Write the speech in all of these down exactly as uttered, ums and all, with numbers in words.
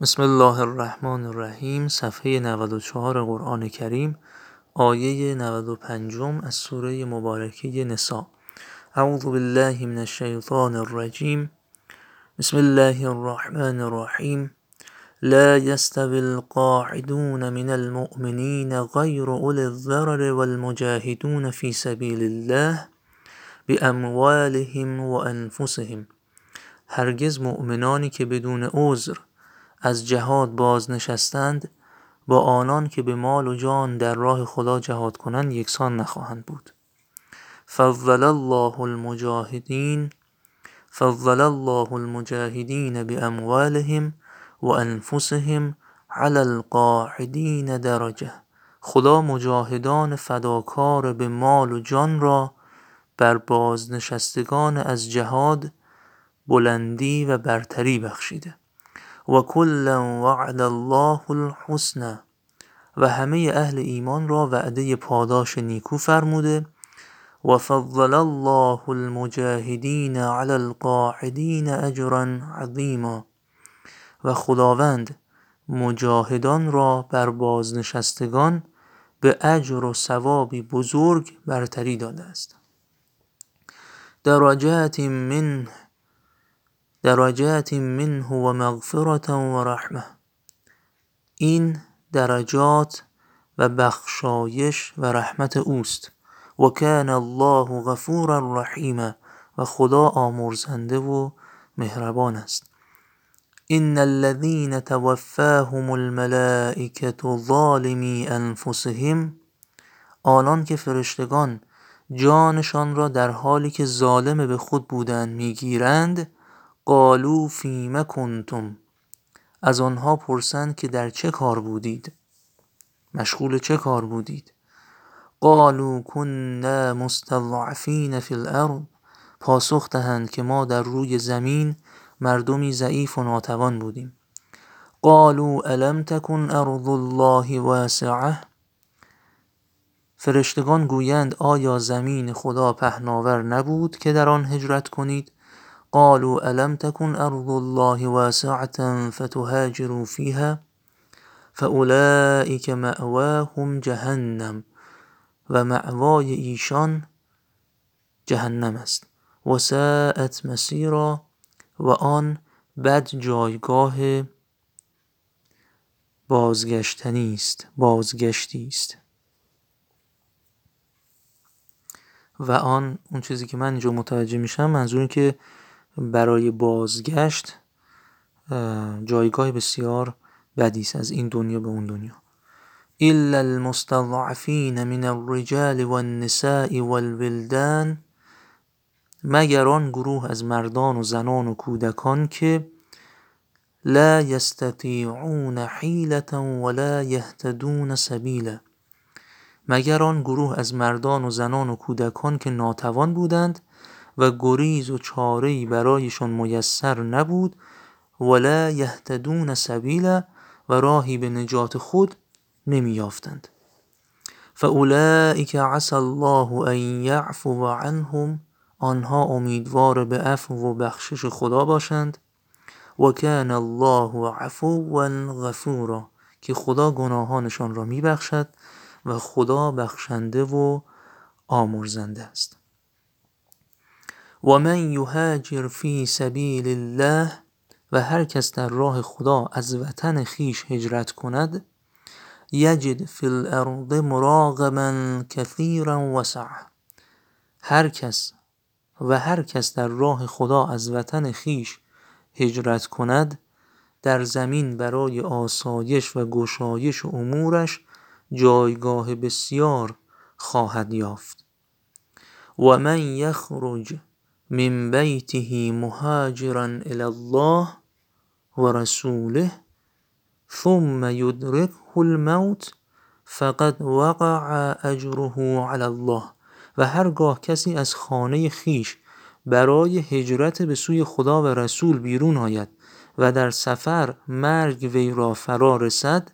بسم الله الرحمن الرحیم، صفحه نود و چهار قرآن کریم، آیه نود و پنج از سوره مبارکه نساء. اعوذ بالله من الشیطان الرجیم. بسم الله الرحمن الرحیم. لا يستوي القاعدون من المؤمنین غیر اول الضرر والمجاهدون في سبيل الله باموالهم وانفسهم. هرگز مؤمنانی که بدون عذر از جهاد بازنشستند با آنان که به مال و جان در راه خدا جهاد کنند یکسان نخواهند بود. فضل الله المجاهدین فضل الله المجاهدین باموالهم و انفسهم علی القاعدین درجه. خدا مجاهدان فداکار به مال و جان را بر بازنشستگان از جهاد بلندی و برتری بخشیده. و کلا وعد الله الحسنى، و همه اهل ایمان را وعده پاداش نیکو فرموده. و فضل الله المجاهدین علی القاعدین اجرا عظیما، و خداوند مجاهدان را بر بازنشستگان به اجر و ثوابی بزرگ برتری داده است. درجات من درجات منه و مغفرة و رحمه. این درجات و بخشایش و رحمت اوست. و کان الله غفورا رحیما، و خدا آمرزنده و مهربان است. ان الذين توفاهم الملائكة ظالمي انفسهم، آنان که فرشتگان جانشان را در حالی که ظالم به خود بودند میگیرند، قالوا فیما کنتم، از آنها پرسند که در چه کار بودید، مشغول چه کار بودید. قالوا كنا مستضعفين في الارض، پاسخ دهند که ما در روی زمین مردمی ضعیف و ناتوان بودیم. قالوا الم تكن ارض الله واسعه، فرشتگان گویند آیا زمین خدا پهناور نبود که در آن هجرت کنید. قالوا الم تكن ارض الله واسعه فتهاجروا فيها فاولئك مأواهم جهنم، و مأوای ایشان جهنم است. و ساءت مسیرا، و آن بد جایگاه بازگشتنی است، بازگشتی است. و آن اون چیزی که من اینجا متوجه میشم منظور که برای بازگشت جایگاه بسیار بدی است از این دنیا به اون دنیا. الا المستضعفین من الرجال والنساء والولدان، مگر آن گروه از مردان و زنان و کودکان که لا یستطیعون حیلة ولا یهتدون سبیلا، مگر آن گروه از مردان و زنان و کودکان که ناتوان بودند و گریز و چاره‌ای برایشان میسر نبود، ولا یهتدون سبیلا، و راهی به نجات خود نمیافتند. فاولئک عسى الله ان یعفو عنهم، آنها امیدوار به عفو و بخشش خدا باشند. و کان الله عفوا غفورا، که خدا گناهانشان را میبخشد و خدا بخشنده و آمرزنده است. و من یهاجر فی سبیل الله، و هر کس در راه خدا از وطن خیش هجرت کند، یجد فی الارض مراغما کثیرا وسعه، هر کس و هر کس در راه خدا از وطن خیش هجرت کند در زمین برای آسایش و گشایش امورش جایگاه بسیار خواهد یافت. و من یخرج من بیته مهاجرا الی الله و رسوله ثم یدرکه الموت فقد وقع اجره علی الله، و هرگاه کسی از خانه خیش برای هجرت به سوی خدا و رسول بیرون آید و در سفر مرگ وی را فرا رسد،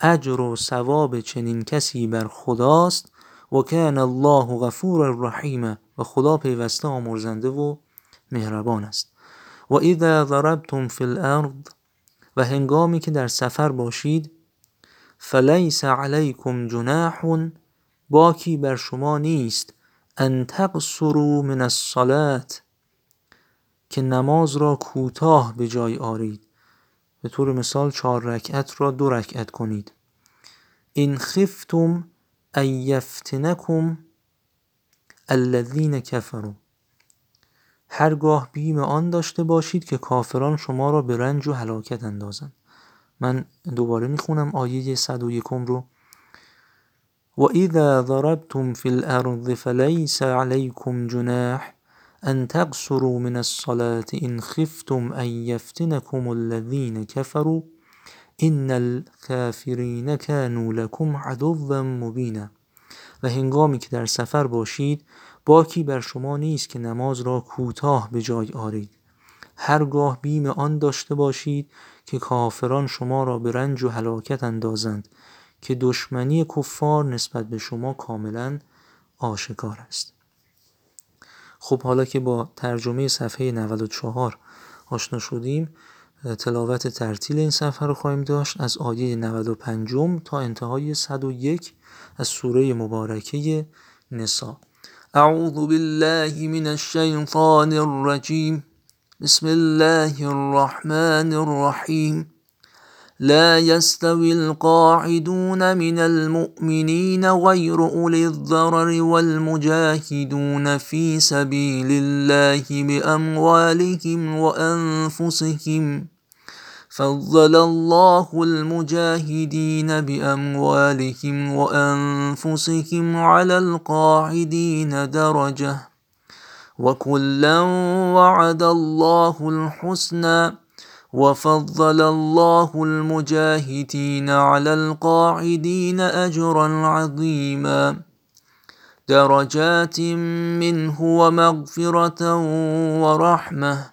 اجر و ثواب چنین کسی بر خداست. و کان الله غفورا رحیما، و خدا پیوسته آمرزنده و مهربان است. و اذا ضربتم فی الارض، و هنگامی که در سفر باشید، فلیس علیکم جناح، باکی بر شما نیست، ان تقصروا من الصلاة، که نماز را کوتاه به جای آرید. به طور مثال چهار رکعت را دو رکعت کنید. ان خفتم ان یفتنکم الذین کفروا، هرگاه بیم آن داشته باشید که کافران شما را به رنج و هلاکت اندازند. من دوباره میخونم آیه صد و یک رو. و اذا ضربتم فی الارض فلیس علیکم جناح ان تقصروا من الصلاة ان خفتم ان یفتنکم الذین کفروا ان الكافرین كانوا لكم عدوا مبینا، و هنگامی که در سفر باشید باکی بر شما نیست که نماز را کوتاه به جای آرید، هرگاه بیم آن داشته باشید که کافران شما را به رنج و هلاکت اندازند که دشمنی کفار نسبت به شما کاملا آشکار است. خب حالا که با ترجمه صفحه نود و چهار آشنا شدیم، تلاوت ترتیل این صفحه رو خواهیم داشت از آیه نود و پنج تا انتهای صد و یک از سوره مبارکه نساء. اعوذ بالله من الشیطان الرجیم، بسم الله الرحمن الرحیم، لا يستوي القاعدون من المؤمنين غير أولي الضرر والمجاهدون في سبيل الله بأموالهم وأنفسهم، فضل الله المجاهدين بأموالهم وأنفسهم على القاعدين درجة، وكلا وعد الله الحسنى، وفضل الله المجاهدين على القاعدين أجرا عظيما، درجات منه ومغفرة ورحمة،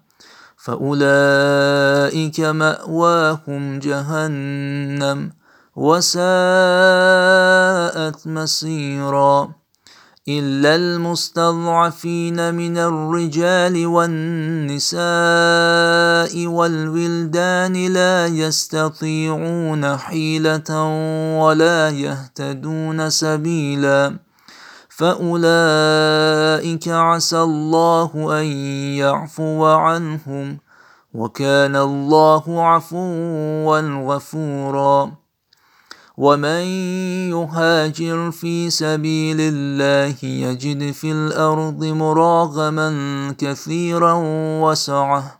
فأولئك مأواهم جهنم وساءت مصيرا. إلا المستضعفين من الرجال والنساء والولدان لا يستطيعون حيلة ولا يهتدون سبيلا، فأولئك عسى الله أن يعفو عنهم، وكان الله عفوا غفورا. ومن يهاجر في سبيل الله يجد في الأرض مراغما كثيرا وسعة،